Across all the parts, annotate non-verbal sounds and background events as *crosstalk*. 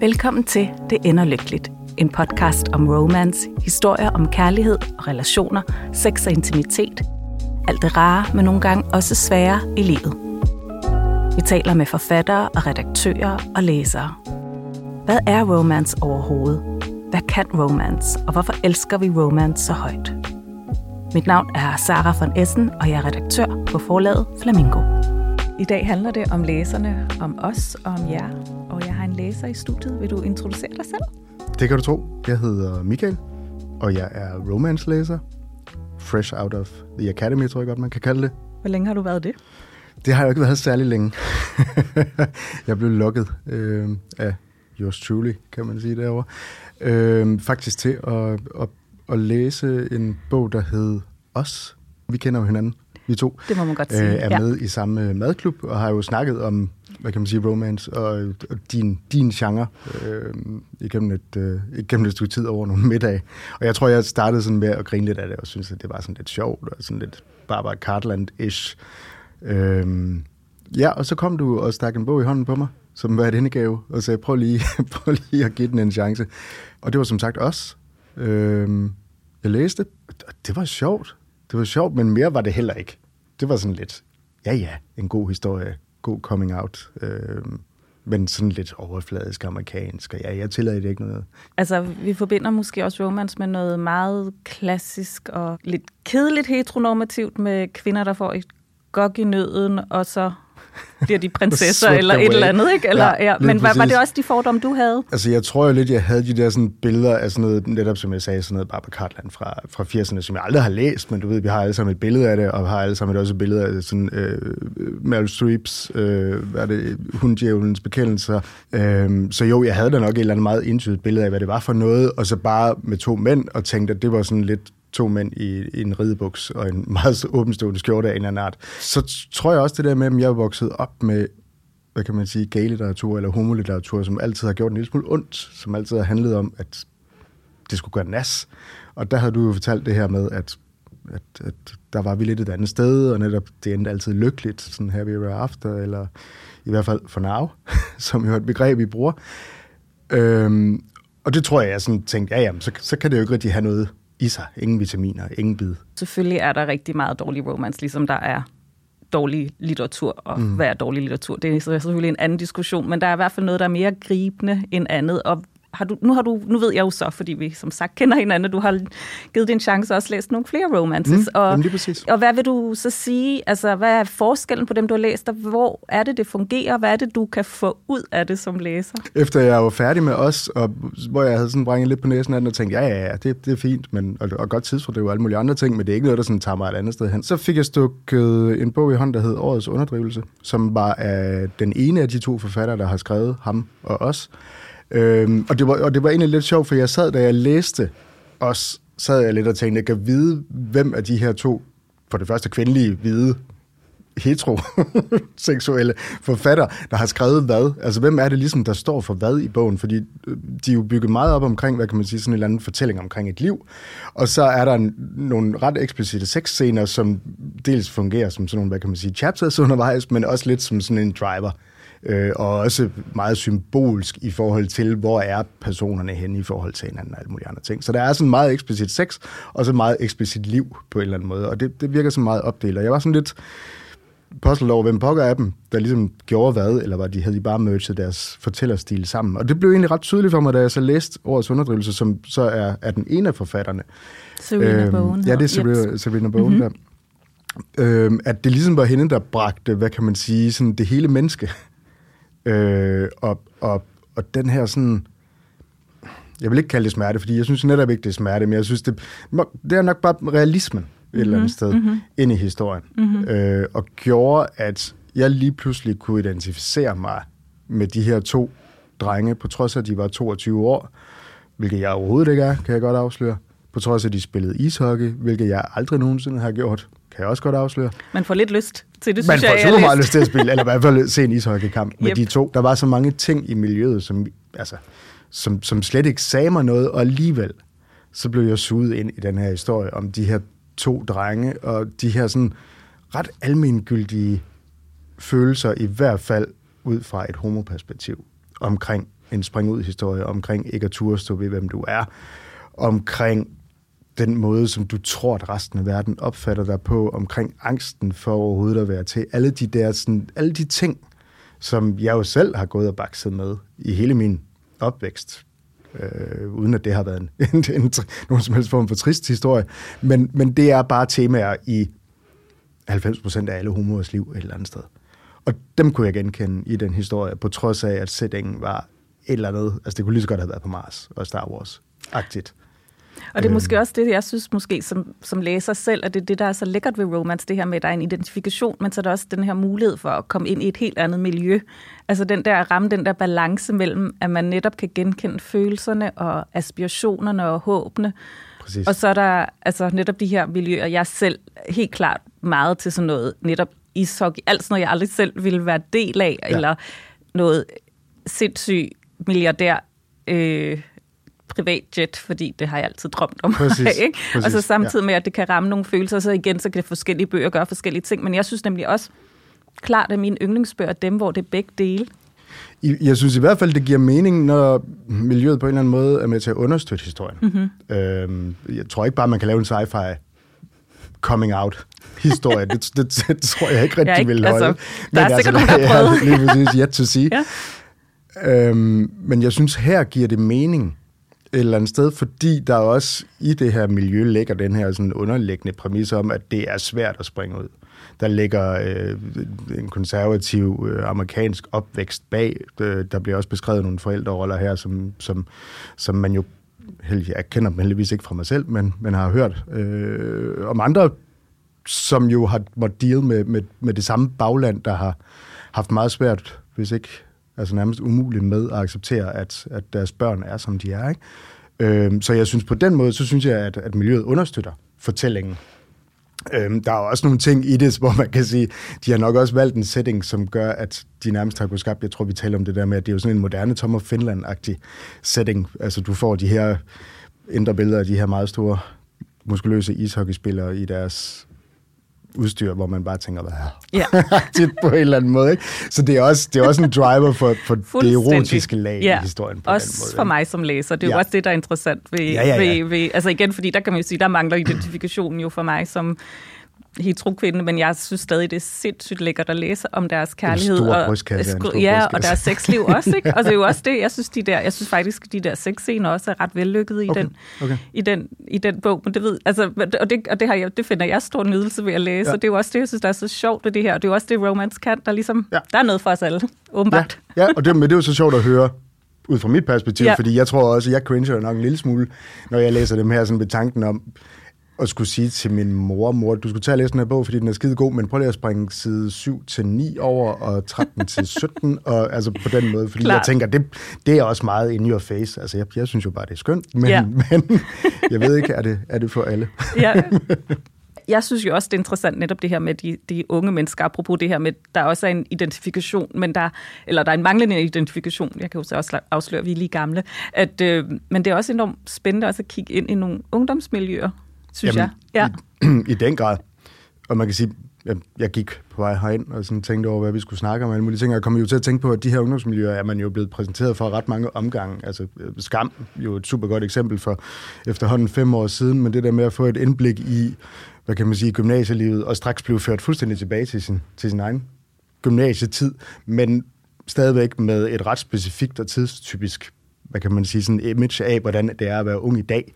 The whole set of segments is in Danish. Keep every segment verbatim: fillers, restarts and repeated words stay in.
Velkommen til Det Ender Lykkeligt, en podcast om romance, historier om kærlighed og relationer, sex og intimitet. Alt det rare, men nogle gange også svære i livet. Vi taler med forfattere og redaktører og læsere. Hvad er romance overhovedet? Hvad kan romance, og hvorfor elsker vi romance så højt? Mit navn er Sara von Essen, og jeg er redaktør på forlaget Flamingo. I dag handler det om læserne, om os og om jer. Og jeg har en læser i studiet. Vil du introducere dig selv? Det kan du tro. Jeg hedder Michael, og jeg er romance-læser. Fresh out of the academy, tror jeg godt, man kan kalde det. Hvor længe har du været det? Det har jeg jo ikke været særlig længe. Jeg blev lukket øh, af yours truly, kan man sige derovre. Øh, faktisk til at, at, at læse en bog, der hed Os. Vi kender jo hinanden. Vi to det må man godt sige. Øh, er med ja. I samme madklub, og har jo snakket om, hvad kan man sige, romance og, og din, din genre øh, igennem, et, øh, igennem et stykke tid over nogle middage. Og jeg tror, jeg startede sådan med at grine lidt af det, og synes at det var sådan lidt sjovt, og sådan lidt Barbara Cartland-ish. Øh, ja, og så kom du og stak en bog i hånden på mig, som var et indegave, og sagde, prøv lige, prøv lige at give den en chance. Og det var som sagt også. Øh, jeg læste, og det var sjovt. Det var sjovt, men mere var det heller ikke. Det var sådan lidt, ja ja, en god historie, god coming out, øh, men sådan lidt overfladisk amerikansk, og ja, jeg tillader det ikke noget. Altså, vi forbinder måske også romance med noget meget klassisk og lidt kedeligt heteronormativt med kvinder, der får et gok i nøden, og så bliver de prinsesser eller et eller andet, ikke? Eller, ja, ja. Men var, var det også de fordomme, du havde? Altså, jeg tror jo lidt, jeg havde de der sådan billeder af sådan noget, netop som jeg sagde, sådan noget Barbara Cartland fra, fra firserne, som jeg aldrig har læst, men du ved, vi har alle sammen et billede af det, og har alle sammen også et billede af sådan øh, Meryl Streeps, øh, hvad er det, hunddjævelens bekendelser. Øh, så jo, jeg havde da nok et eller andet meget indtydigt billede af, hvad det var for noget, og så bare med to mænd, og tænkte, at det var sådan lidt to mænd i, i en ridebuks og en meget åbenstående skjorte af en eller anden art. Så tror jeg også det der med, at jeg er vokset op med, hvad kan man sige, gay-litteratur eller homolitteratur, som altid har gjort en lille smule ondt, som altid har handlet om, at det skulle gøre nas. Og der havde du jo fortalt det her med, at, at, at der var vi lidt et andet sted, og netop det endte altid lykkeligt, sådan happy ever after, eller i hvert fald for now, som jo er et begreb, vi bruger. Øhm, og det tror jeg, jeg sådan tænkte, ja jamen, så, så kan det jo ikke rigtig have noget i sig. Ingen vitaminer, ingen bid. Selvfølgelig er der rigtig meget dårlig romance, ligesom der er dårlig litteratur, og mm. hvad er dårlig litteratur? Det er selvfølgelig en anden diskussion, men der er i hvert fald noget, der er mere gribende end andet, og har du, nu, har du, nu ved jeg jo så, fordi vi som sagt kender hinanden, du har givet din chance og også læst nogle flere romances. Mm, og, og hvad vil du så sige, altså hvad er forskellen på dem, du har læst, og hvor er det, det fungerer, hvad er det, du kan få ud af det som læser? Efter jeg var færdig med os, og hvor jeg havde sådan brænget lidt på næsen af den, og tænkte, ja, ja, ja, det, det er fint, men, og, og godt tidsfra, det er jo alle mulige andre ting, men det er ikke noget, der sådan tager mig et andet sted hen. Så fik jeg stukket en bog i hånden, der hed ÅRETS UNDERDRIVELSE, som var af den ene af de to forfattere, der har skrevet ham og os. Øhm, og, det var, og det var egentlig lidt sjovt, for jeg sad, da jeg læste, og sad jeg lidt og tænkte, jeg kan vide, hvem af de her to, for det første kvindelige, hvide, heteroseksuelle forfatter, der har skrevet hvad? Altså, hvem er det ligesom, der står for hvad i bogen? Fordi de er jo bygget meget op omkring, hvad kan man sige, sådan en eller anden fortælling omkring et liv. Og så er der en, nogle ret eksplicite sexscener, som dels fungerer som sådan nogle, hvad kan man sige, chapters undervejs, men også lidt som sådan en driver. Øh, og også meget symbolsk i forhold til, hvor er personerne henne i forhold til hinanden og alle mulige andre ting. Så der er sådan meget eksplicit sex, og så meget eksplicit liv på en eller anden måde, og det, det virker så meget opdelt. Og jeg var sådan lidt puzzlet over, hvem pokker af dem, der ligesom gjorde hvad, eller var de, havde de bare merged deres fortællerstil sammen. Og det blev egentlig ret tydeligt for mig, da jeg så læste ÅRETS UNDERDRIVELSE, som så er, er den ene af forfatterne. Sarina øhm, Bowen. Ja, det er Sarina, yep. Sarina Bowen, mm-hmm. der. Øhm, at det ligesom var hende, der bragte, hvad kan man sige, sådan det hele menneske. Øh, og, og, og den her sådan, jeg vil ikke kalde det smerte, fordi jeg synes netop ikke, det er smerte, men jeg synes, det, det er nok bare realismen et mm-hmm, eller andet sted mm-hmm. ind i historien. Mm-hmm. Øh, og gjorde, at jeg lige pludselig kunne identificere mig med de her to drenge, på trods af, at de var toogtyve år, hvilket jeg overhovedet ikke er, kan jeg godt afsløre. På trods af, at de spillede ishockey, hvilket jeg aldrig nogensinde har gjort. Kan jeg også godt afsløre. Man får lidt lyst til det, synes jeg. Man får super meget lyst til at spille, eller i hvert fald se en ishockeykamp yep. med de to. Der var så mange ting i miljøet, som, altså, som, som slet ikke sagde mig noget, og alligevel så blev jeg suget ind i den her historie om de her to drenge, og de her sådan ret almengyldige følelser, i hvert fald ud fra et homoperspektiv, omkring en spring-ud-historie omkring ikke at turde stå ved, hvem du er, omkring den måde, som du tror, at resten af verden opfatter dig på, omkring angsten for overhovedet at være til. Alle de der, sådan, alle de ting, som jeg jo selv har gået og bakset med i hele min opvækst, øh, uden at det har været en, en, en, nogen som helst form for trist historie. Men, men det er bare temaer i halvfems procent af alle homoers liv et eller andet sted. Og dem kunne jeg genkende i den historie, på trods af, at settingen var et eller andet. Altså, det kunne lige så godt have været på Mars og Star Wars-agtigt. Og det er måske også det, jeg synes måske som, som læser selv, at det er det, der er så lækkert ved romance, det her med, at der er en identifikation, men så er der også den her mulighed for at komme ind i et helt andet miljø. Altså den der ramme, den der balance mellem, at man netop kan genkende følelserne og aspirationerne og håbene. Præcis. Og så er der altså netop de her miljøer, jeg selv helt klart meget til sådan noget, netop ishockey, alt sådan noget, jeg aldrig selv ville være del af, ja. Eller noget sindssyg milliardær... Øh, privatjet, fordi det har jeg altid drømt om. Præcis, ikke? Præcis, og så samtidig med, at det kan ramme nogle følelser, så igen, så kan det forskellige bøger gøre forskellige ting, men jeg synes nemlig også klart, at mine yndlingsbøger er dem, hvor det er begge dele. Jeg synes i hvert fald, det giver mening, når miljøet på en eller anden måde er med til at understøtte historien. Mm-hmm. Øhm, jeg tror ikke bare, man kan lave en sci-fi coming out historie. det, det, det tror jeg ikke rigtig, jeg ikke, vil holde. Altså, der men er sikkert nogen, altså, der prøvede. Lige præcis, yet to see. Ja. Øhm, men jeg synes, her giver det mening et eller andet sted, fordi der også i det her miljø ligger den her sådan underliggende præmis om, at det er svært at springe ud. Der ligger øh, en konservativ øh, amerikansk opvækst bag. Øh, der bliver også beskrevet nogle forældreroller her, som, som, som man jo, jeg kender dem heldigvis ikke fra mig selv, men man har hørt øh, om andre, som jo har måttet deal med, med, med det samme bagland, der har haft meget svært, hvis ikke... altså nærmest umuligt med at acceptere, at, at deres børn er, som de er. Ikke? Øhm, så jeg synes på den måde, så synes jeg, at, at miljøet understøtter fortællingen. Øhm, der er også nogle ting i det, hvor man kan sige, de har nok også valgt en setting, som gør, at de nærmest har kunnet skabe, jeg tror, vi taler om det der med, at det er jo sådan en moderne Tom of Finland-agtig setting. Altså du får de her indre billeder af de her meget store, muskuløse ishockeyspillere i deres... udstyr, hvor man bare tænker, hvad er yeah. på en eller anden måde. Ikke? Så det er, også, det er også en driver for, for det erotiske lag yeah. i historien. På også den måde, for mig som læser. Det er ja. jo også det, der er interessant. Ved, ja, ja, ja. Ved, ved, altså igen, fordi der kan man jo sige, der mangler identifikationen jo for mig som heterokvinde, men jeg synes stadig, det er sindssygt lækkert at læse om deres kærlighed. Og, og, ja, og deres sexliv også. Ikke? Og det er jo også det, jeg synes, de der, jeg synes faktisk, de der sexscener også er ret vellykkede i, okay. Den, okay. i, den, i den bog. Men det ved, altså, og det, og det, har jeg, det finder jeg stor nydelse ved at læse, ja. Og det er jo også det, jeg synes, der er så sjovt ved det her. Og det er jo også det, romance kan, der ligesom, ja. Der er noget for os alle, åbenbart. Ja, ja og det, men det er jo så sjovt at høre, ud fra mit perspektiv, ja. Fordi jeg tror også, at jeg cringer nok en lille smule, når jeg læser dem her sådan med tanken om, og skulle sige til min mor, mor, du skulle tage og læse den her bog, fordi den er skide god, men prøv lige at springe side syv til ni over, og tretten til sytten, og altså på den måde, fordi Klar. jeg tænker, det, det er også meget in your face. Altså, jeg, jeg synes jo bare, det er skønt, men, ja. men jeg ved ikke, er det, er det for alle? Ja. Jeg synes jo også, det er interessant netop det her med de, de unge mennesker, apropos det her med, der også er en identifikation, men der, eller der er en manglende identifikation, jeg kan jo så også afsløre, vi er lige gamle, at, øh, men det er også enormt spændende også at kigge ind i nogle ungdomsmiljøer, synes Jamen, jeg. Ja. I, I den grad. Og man kan sige, jeg, jeg gik på vej herind og sådan tænkte over, hvad vi skulle snakke om. Alle mulige ting. Jeg kom jo til at tænke på, at de her ungdomsmiljøer er man jo blevet præsenteret for ret mange omgange. Altså Skam jo et super godt eksempel for efterhånden fem år siden, men det der med at få et indblik i, hvad kan man sige, gymnasielivet, og straks blive ført fuldstændig tilbage til sin, til sin egen gymnasietid, men stadigvæk med et ret specifikt og tidstypisk, hvad kan man sige, sådan image af, hvordan det er at være ung i dag.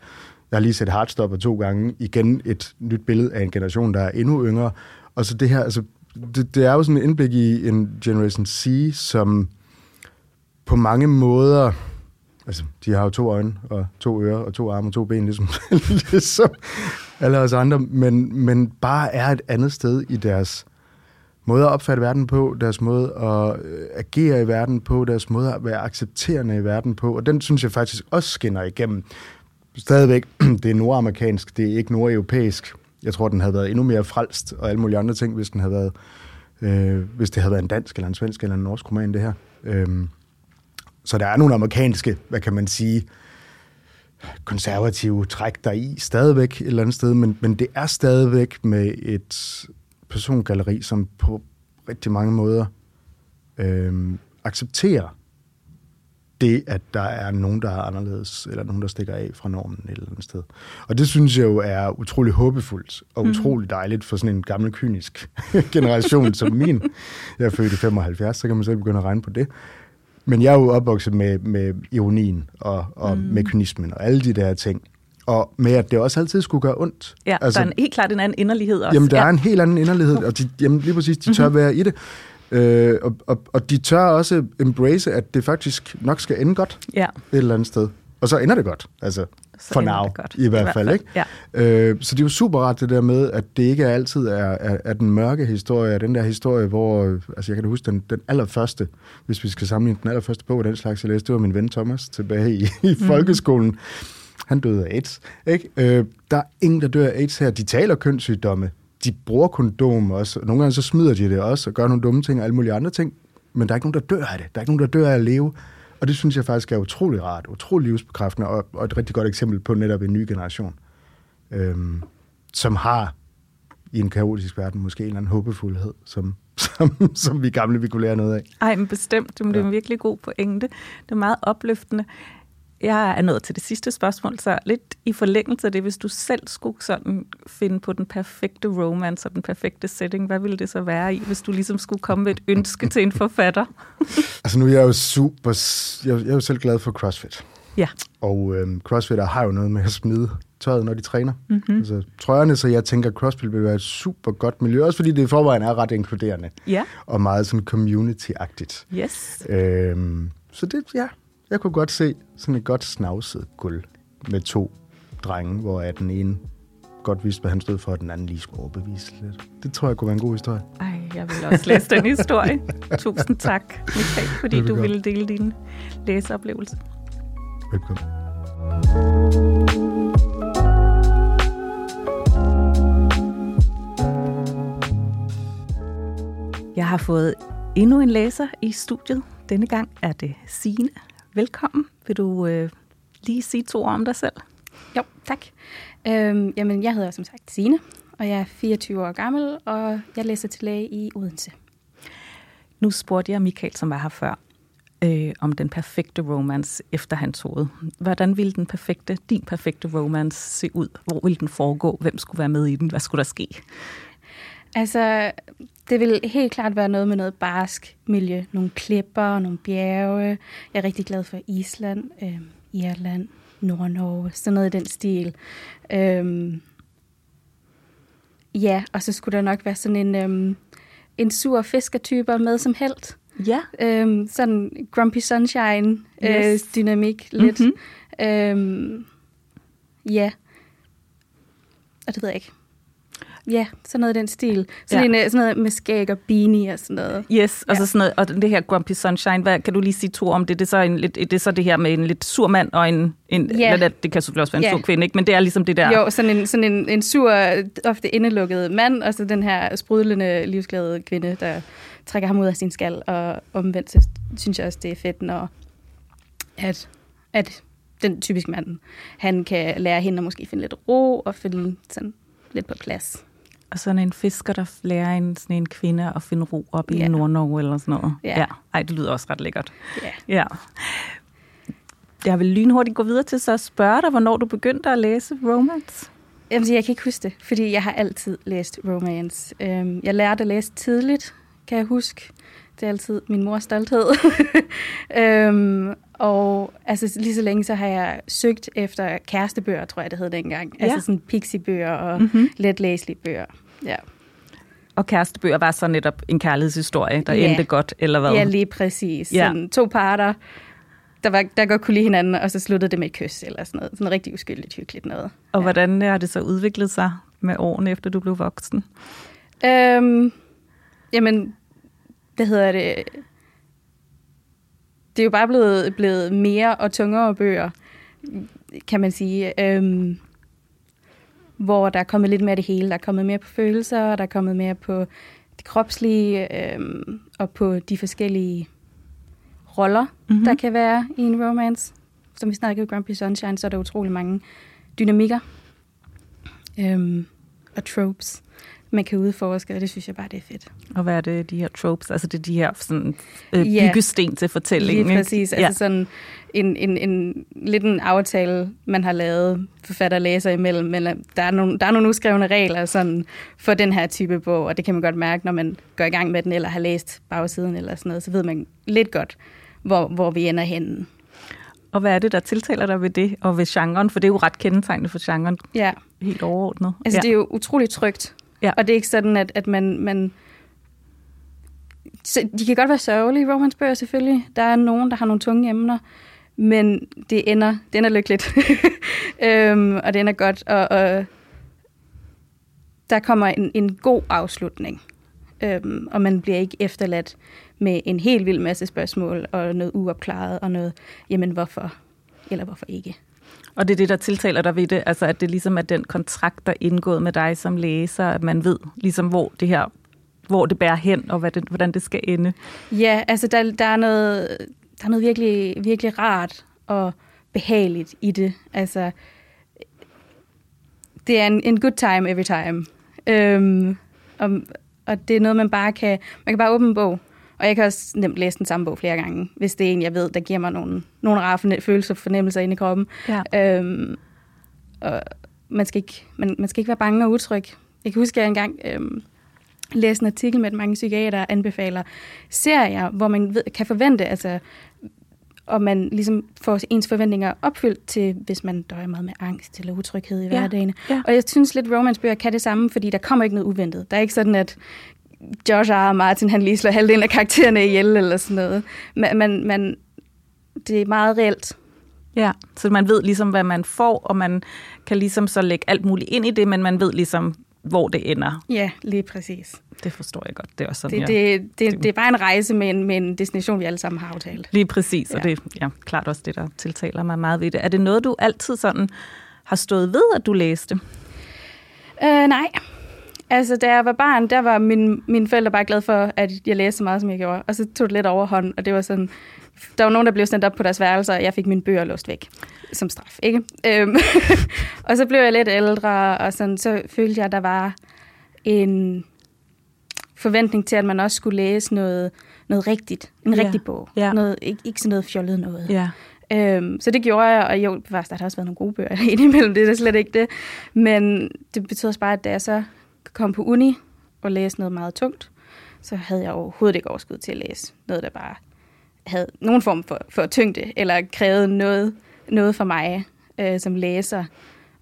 Jeg har lige set Heartstopper to gange. Igen et nyt billede af en generation, der er endnu yngre. Og så det her, altså, det, det er jo sådan et indblik i en Generation C, som på mange måder, altså, de har jo to øjne, og to ører, og to arme, og to ben, ligesom, ligesom alle os andre, men, men bare er et andet sted i deres måde at opfatte verden på, deres måde at agere i verden på, deres måde at være accepterende i verden på, og den synes jeg faktisk også skinner igennem. Stadigvæk, det er nordamerikansk, det er ikke nordeuropæisk. Jeg tror, den havde været endnu mere frelst og alle mulige andre ting, hvis den havde været, øh, hvis det havde været en dansk eller en svensk eller en norsk roman, det her. Øhm, så der er nogle amerikanske, hvad kan man sige, konservative træk der i stadigvæk et eller andet sted, men, men det er stadigvæk med et persongalleri, som på rigtig mange måder øh, accepterer det, at der er nogen, der er anderledes, eller nogen, der stikker af fra normen et eller andet sted. Og det synes jeg jo er utrolig håbefuldt, og mm. utrolig dejligt for sådan en gammel, kynisk generation som min. Jeg er født i femoghalvfjerds, så kan man selv begynde at regne på det. Men jeg er jo opvokset med, med ironien og, og mm. med kynismen og alle de der ting. Og med, at det også altid skulle gøre ondt. Ja, altså, der er en, helt klart en anden inderlighed også. Jamen, der ja. er en helt anden inderlighed, og de, jamen, lige præcis, de tør mm-hmm. være i det. Øh, og, og, og de tør også embrace, at det faktisk nok skal ende godt ja. et eller andet sted. Og så ender det godt, altså så for now, i hvert fald. Ikke? Ja. Øh, så det er jo super rart det der med, at det ikke altid er, er, er den mørke historie, den der historie, hvor, altså jeg kan da huske den, den allerførste, hvis vi skal sammenligne den allerførste bog, den slags jeg læste, det var min ven Thomas tilbage i, i mm. folkeskolen. Han døde af AIDS, ikke? Øh, der er ingen, der dør af AIDS her. De taler kønssygdomme. De bruger kondom også. Nogle gange så smider de det også og gør nogle dumme ting og alle mulige andre ting. Men der er ikke nogen, der dør af det. Der er ikke nogen, der dør af at leve. Og det synes jeg faktisk er utrolig rart. Utrolig livsbekræftende og, og et rigtig godt eksempel på netop en ny generation, øhm, som har i en kaotisk verden måske en eller anden håbefuldhed, som, som, som vi gamle vi kunne lære noget af. Ej, men bestemt. Det er ja. en virkelig god pointe. Det er meget opløftende. Jeg er nået til det sidste spørgsmål, så lidt i forlængelse af det, hvis du selv skulle sådan finde på den perfekte romance og den perfekte setting, hvad ville det så være i, hvis du ligesom skulle komme med et ønske til en forfatter? Altså nu er jeg jo super... Jeg er jo selv glad for CrossFit. Ja. Og øhm, CrossFitter har jo noget med at smide tøjet, når de træner. Mm-hmm. Altså trøjerne, så jeg tænker, at CrossFit vil være et super godt miljø, også fordi det i forvejen er ret inkluderende. Ja. Og meget sådan community-agtigt. Yes. Øhm, så det, ja... Jeg kunne godt se sådan et godt snavset guld med to drenge, hvor den ene godt vidste, hvad han stod for, og den anden lige skulle overbevise lidt. Det tror jeg kunne være en god historie. Ej, jeg vil også læse den historie. Tusind tak, Michael, fordi du godt ville dele din læseoplevelse. Velkommen. Jeg har fået endnu en læser i studiet. Denne gang er det Signe. Velkommen. Vil du øh, lige sige to ord om dig selv? Jo, tak. Øhm, jamen, jeg hedder som sagt Signe, og jeg er fireogtyve år gammel, og jeg læser til læge i Odense. Nu spurgte jeg Michael, som var her før, øh, om den perfekte romance efter hans hoved. Hvordan ville den perfekte, din perfekte romance se ud? Hvor ville den foregå? Hvem skulle være med i den? Hvad skulle der ske? Altså, det vil helt klart være noget med noget barsk miljø. Nogle klipper, nogle bjerge. Jeg er rigtig glad for Island, øh, Irland, Nord-Norge, sådan noget i den stil. Øh, ja, og så skulle der nok være sådan en, øh, en sur fiskertyper med som helt. Ja. Øh, sådan Grumpy Sunshine-dynamik yes. øh, lidt. Mm-hmm. Øh, ja, og det ved jeg ikke. Ja, sådan noget i den stil. Sådan, ja. en, sådan noget med skæg og beanie og sådan noget. Yes, og ja. så sådan noget, og det her Grumpy Sunshine, hvad, kan du lige sige to om det? Det er så, en, det, er så det her med en lidt sur mand og en... en ja. Hvad, det kan selvfølgelig også være en ja. sur kvinde, ikke? Men det er ligesom det der... Jo, sådan en, sådan en, en sur, ofte indelukket mand, og så den her sprudlende, livsglade kvinde, der trækker ham ud af sin skal, og omvendt, så synes jeg også, det er fedt, når at... at den typiske mand, han kan lære hende at måske finde lidt ro, og finde sådan lidt på plads. Og sådan en fisker, der lærer en, sådan en kvinde at finde ro op i yeah. Nord-Norge eller sådan noget. Yeah. Ja. Ej, det lyder også ret lækkert. Yeah. Ja. Jeg vil lynhurtigt gå videre til så at spørge dig, hvornår du begyndte at læse romance? Jamen, jeg kan ikke huske det, fordi jeg har altid læst romance. Jeg lærte at læse tidligt, kan jeg huske. Det er altid min mors stolthed. øhm, og altså, lige så længe så har jeg søgt efter kærestebøger, tror jeg, det hed dengang. Ja. Altså sådan pixiebøger og mm-hmm. letlæselige bøger. Ja. Og kærestebøger var så netop en kærlighedshistorie, der ja. endte godt, eller hvad? Ja, lige præcis. Ja. Sådan to parter, der, var, der godt kunne lide hinanden, og så sluttede det med et kys eller sådan noget. Sådan rigtig uskyldigt, hyggeligt noget. Og ja. hvordan har det så udviklet sig med årene, efter du blev voksen? Øhm, jamen... Hvad hedder det? Det er jo bare blevet, blevet mere og tungere bøger, kan man sige. Øhm, hvor der er kommet lidt mere det hele. Der er kommet mere på følelser, og der er kommet mere på det kropslige, øhm, og på de forskellige roller, mm-hmm. der kan være i en romance. Som vi snakkede i Grumpy Sunshine, så er der utrolig mange dynamikker øhm, og tropes, man kan udforske, og det synes jeg bare, det er fedt. Og hvad er det, de her tropes? Altså det er de her sådan, øh, byggesten ja, til fortællingen. Lige præcis. Ikke? Altså ja. sådan en, en, en, lidt en aftale, man har lavet forfatter og læser imellem, men der er nogle, der er nogle uskrevne regler sådan, for den her type bog, og det kan man godt mærke, når man går i gang med den, eller har læst bagsiden eller sådan noget, så ved man lidt godt, hvor, hvor vi ender henne. Og hvad er det, der tiltaler dig ved det, og ved genren? For det er jo ret kendetegnende for genren. Ja. Helt overordnet. Altså, ja. det er jo utroligt trygt. Ja. Og det er ikke sådan, at, at man... man så de kan godt være sørgelige, romansbøger selvfølgelig. Der er nogen, der har nogle tunge emner, men det ender, det ender lykkeligt. øhm, og det ender godt. Og, og der kommer en, en god afslutning. Øhm, og man bliver ikke efterladt med en helt vild masse spørgsmål og noget uopklaret og noget, jamen hvorfor eller hvorfor ikke. Og det er det, der tiltaler dig ved det, altså at det ligesom er den kontrakt, der er indgået med dig som læser, at man ved ligesom hvor det her, hvor det bærer hen og hvad det, hvordan det skal ende. Ja, altså der, der er noget, der er noget virkelig, virkelig rart og behageligt i det. Altså det er en, en good time every time, øhm, og, og det er noget man bare kan, man kan bare åbne en bog. Og jeg kan også nemt læse den samme bog flere gange, hvis det er en, jeg ved, der giver mig nogle, nogle rare følelser og fornemmelser inde i kroppen. Ja. Øhm, og man skal, ikke, man, man skal ikke være bange og udtrykke. Jeg kan huske, at jeg engang øhm, læste en artikel med, at mange psykiater anbefaler serier, hvor man ved, kan forvente, altså, og man ligesom får ens forventninger opfyldt til, hvis man døjer meget med angst eller utryghed i hverdagen. Ja. Ja. Og jeg synes lidt, romancebøger kan det samme, fordi der kommer ikke noget uventet. Der er ikke sådan, at Josh og Martin, han lige slår halvdelen af karaktererne ihjel, eller sådan noget. Man, man, man, det er meget reelt. Ja, så man ved ligesom, hvad man får, og man kan ligesom så lægge alt muligt ind i det, men man ved ligesom, hvor det ender. Ja, lige præcis. Det forstår jeg godt. Det er også sådan, det, det, det, det, det er bare en rejse med en, med en destination, vi alle sammen har aftalt. Lige præcis, ja. Og det er ja, klart også det, der tiltaler mig meget ved det. Er det noget, du altid sådan har stået ved, at du læste? Øh, nej. Altså, da jeg var barn, der var min, mine forældre bare glade for, at jeg læste så meget, som jeg gjorde. Og så tog det lidt overhånd, og det var sådan... Der var nogen, der blev sendt op på deres værelser, og jeg fik mine bøger låst væk. Som straf, ikke? Øhm. Og så blev jeg lidt ældre, og sådan, så følte jeg, at der var en forventning til, at man også skulle læse noget, noget rigtigt. En rigtig yeah. bog. Yeah. Noget, ikke, ikke sådan noget fjollet noget. Yeah. Øhm, så det gjorde jeg, og jo, bevares, der har også været nogle gode bøger indimellem, det er slet ikke det. Men det betyder også bare, at da jeg så... kom på uni og læste noget meget tungt, så havde jeg overhovedet ikke overskud til at læse noget, der bare havde nogen form for, for tyngde, eller krævede noget, noget for mig øh, som læser.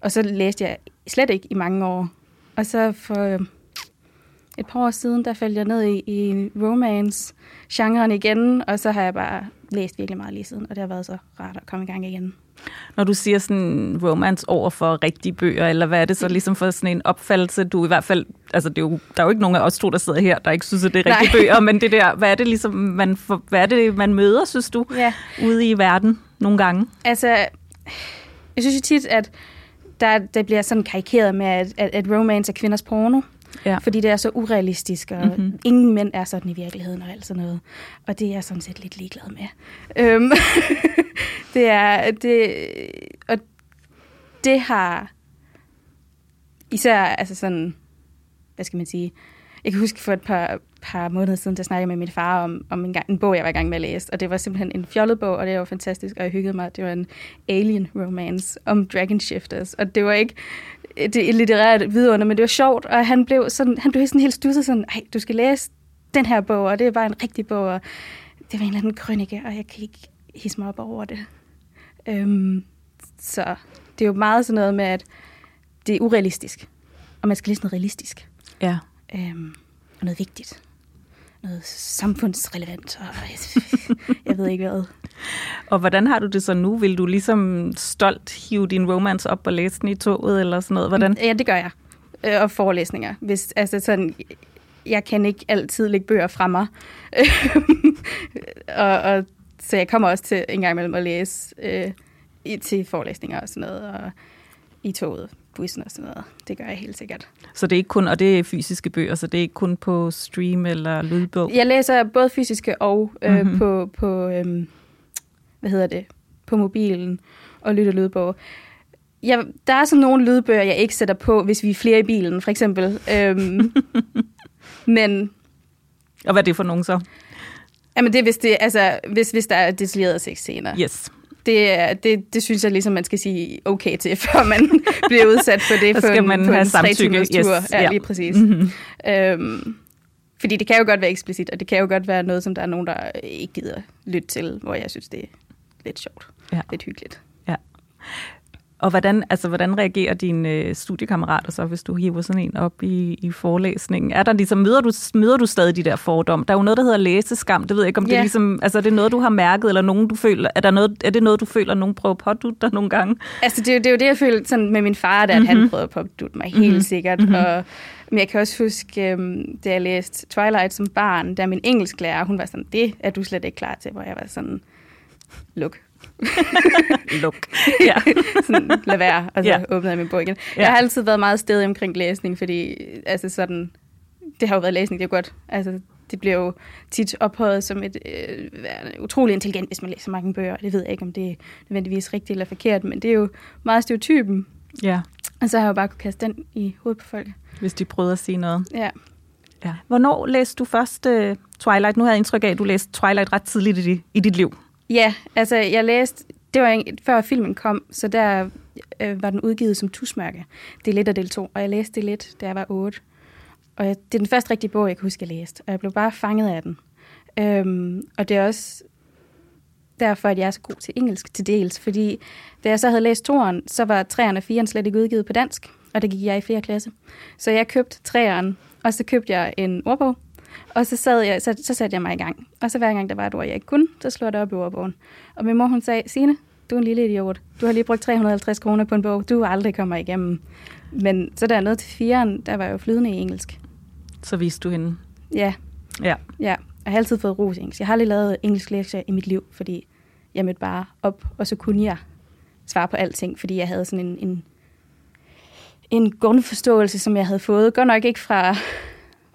Og så læste jeg slet ikke i mange år. Og så for et par år siden, der faldt jeg ned i, i romance-genren igen, og så har jeg bare læst virkelig meget lige siden, og det har været så rart at komme i gang igen. Når du siger sådan romance over for rigtige bøger, eller hvad er det så ligesom for sådan en opfattelse, du i hvert fald, altså det er jo, der er jo ikke nogen af os to, der sidder her, der ikke synes, at det er Nej. rigtige bøger, men det der, hvad er det ligesom, man, for, hvad er det, man møder, synes du, ja. ude i verden nogle gange? Altså, jeg synes jo tit, at der, der bliver sådan karikeret med, at, at, at romance er kvinders porno, ja. fordi det er så urealistisk, og mm-hmm. ingen mænd er sådan i virkeligheden og alt sådan noget, og det er jeg sådan set lidt ligeglad med. Øhm. Det er, det, og det har især, altså sådan, hvad skal man sige, jeg kan huske for et par, par måneder siden, der snakkede jeg med min far om, om en, gang, en bog, jeg var i gang med at læse, og det var simpelthen en fjollet bog, og det var fantastisk, og jeg hyggede mig, det var en alien romance om dragon shifters, og det var ikke det litterært vidunder, men det var sjovt, og han blev sådan, han blev sådan helt stusset, sådan, ej, du skal læse den her bog, og det er bare en rigtig bog, og det var en eller anden krønike, og jeg kan ikke hisse mig op over det. Øhm, så det er jo meget sådan noget med, at det er urealistisk, og man skal læse noget realistisk. Ja. Øhm, og noget vigtigt. Noget samfundsrelevant, og jeg, jeg ved ikke hvad. Og hvordan har du det så nu? Vil du ligesom stolt hive din romance op og læse den i toget, eller sådan noget? Hvordan? Ja, det gør jeg. Øh, og forelæsninger. Hvis, altså sådan... Jeg kan ikke altid lægge bøger fra mig. og... og Så jeg kommer også til en gang imellem at læse øh, i, til forelæsninger og sådan noget, og i toget, bussen og sådan noget. Det gør jeg helt sikkert. Så det er ikke kun, og det er fysiske bøger, så det er ikke kun på stream eller lydbog? Jeg læser både fysiske og øh, mm-hmm. på, på øh, hvad hedder det, på mobilen og lytter lydbog. jeg, der er sådan nogle lydbøger, jeg ikke sætter på, hvis vi er flere i bilen, for eksempel. Øhm, men... Og hvad er det for nogen så? Jamen, det er, hvis, det, altså, hvis, hvis der er detaljerede sexscener. Yes. Det, det, det synes jeg ligesom, man skal sige okay til, før man bliver udsat for det. Så skal en, man have samtykke. Yes. Ja, lige præcis. Mm-hmm. Øhm, fordi det kan jo godt være eksplicit, og det kan jo godt være noget, som der er nogen, der ikke gider lytte til, hvor jeg synes, det er lidt sjovt. Ja. Lidt hyggeligt. Ja. Og hvordan, altså, hvordan reagerer dine øh, studiekammerater så, hvis du hiver sådan en op i, i forelæsningen? Er der ligesom, møder du, møder du stadig de der fordomme? Der er jo noget, der hedder læseskam. Det ved jeg ikke, om yeah. det er ligesom, altså, er det noget, du har mærket, eller nogen, du føler, er, der noget, er det noget, du føler, nogen prøver at pådutte dig nogle gange? Altså, det er jo det, er jo det jeg følte sådan med min far, der, at mm-hmm. han prøvede at pådutte mig helt mm-hmm. sikkert. Mm-hmm. Og, men jeg kan også huske, øh, da jeg læste Twilight som barn, der min engelsklærer, hun var sådan, det er du slet ikke klar til, hvor jeg var sådan, luk. Luk. Ja. *laughs* Sådan, lad være, og så ja. åbnede jeg min bog igen. Ja. Jeg har altid været meget stedig omkring læsning, fordi altså sådan, det har jo været læsning, det er jo godt. Altså, det bliver jo tit ophøjet som et øh, utrolig intelligent, hvis man læser mange bøger. Det ved jeg ikke, om det er nødvendigvis rigtigt eller forkert, men det er jo meget stereotypen. Ja. Og så har jeg jo bare kunnet kaste den i hovedet på folk. Hvis de prøvede at sige noget. Ja. ja. Hvornår læste du først uh, Twilight? Nu havde jeg indtryk af, at du læste Twilight ret tidligt i dit, i dit liv. Ja, altså jeg læste, det var en, før filmen kom, så der øh, var den udgivet som TUSMØRKE, det er lidt og del to, og jeg læste det lidt, da jeg var otte. Og jeg, det er den første rigtige bog, jeg kan huske, jeg læste, og jeg blev bare fanget af den. Øhm, og det er også derfor, at jeg er så god til engelsk til dels, fordi da jeg så havde læst toeren, så var treeren og fireeren slet ikke udgivet på dansk, og det gik jeg i fjerde klasse. Så jeg købte treeren, og så købte jeg en ordbog. Og så, sad jeg, så, så satte jeg mig i gang. Og så hver gang, der var et ord, jeg ikke kunne, så slog jeg det op i ordbogen. Og min mor, hun sagde, Signe, du er en lille idiot. Du har lige brugt tre hundrede og halvtreds kroner på en bog. Du aldrig kommer igennem. Men så der jeg nede til fireren, der var jeg jo flydende i engelsk. Så viste du hende. Ja. Ja. ja. Jeg har altid fået ros engelsk. Jeg har aldrig lavet engelsk lektier i mit liv, fordi jeg mødte bare op, og så kunne jeg svare på alting, fordi jeg havde sådan en, en, en grundforståelse, som jeg havde fået. Godt nok ikke fra...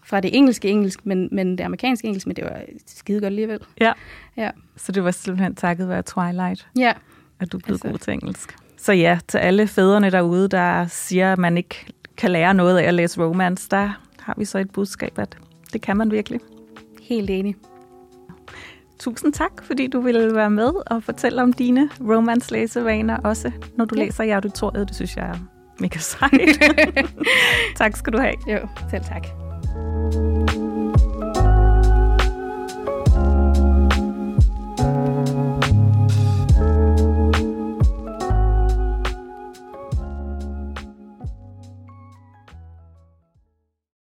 Fra det engelske engelsk, men, men det amerikanske engelsk, men det var skide godt alligevel. Ja. ja, så det var simpelthen takket være Twilight, ja. at du blev altså. god til engelsk. Så ja, til alle fædrene derude, der siger, at man ikke kan lære noget af at læse romance, der har vi så et budskab, at det kan man virkelig. Helt enig. Tusind tak, fordi du ville være med og fortælle om dine romance-læsevaner, også når du ja. læser i auditoriet. Det synes jeg er mega sejt. Tak skal du have. Jo, selv tak. Thank you.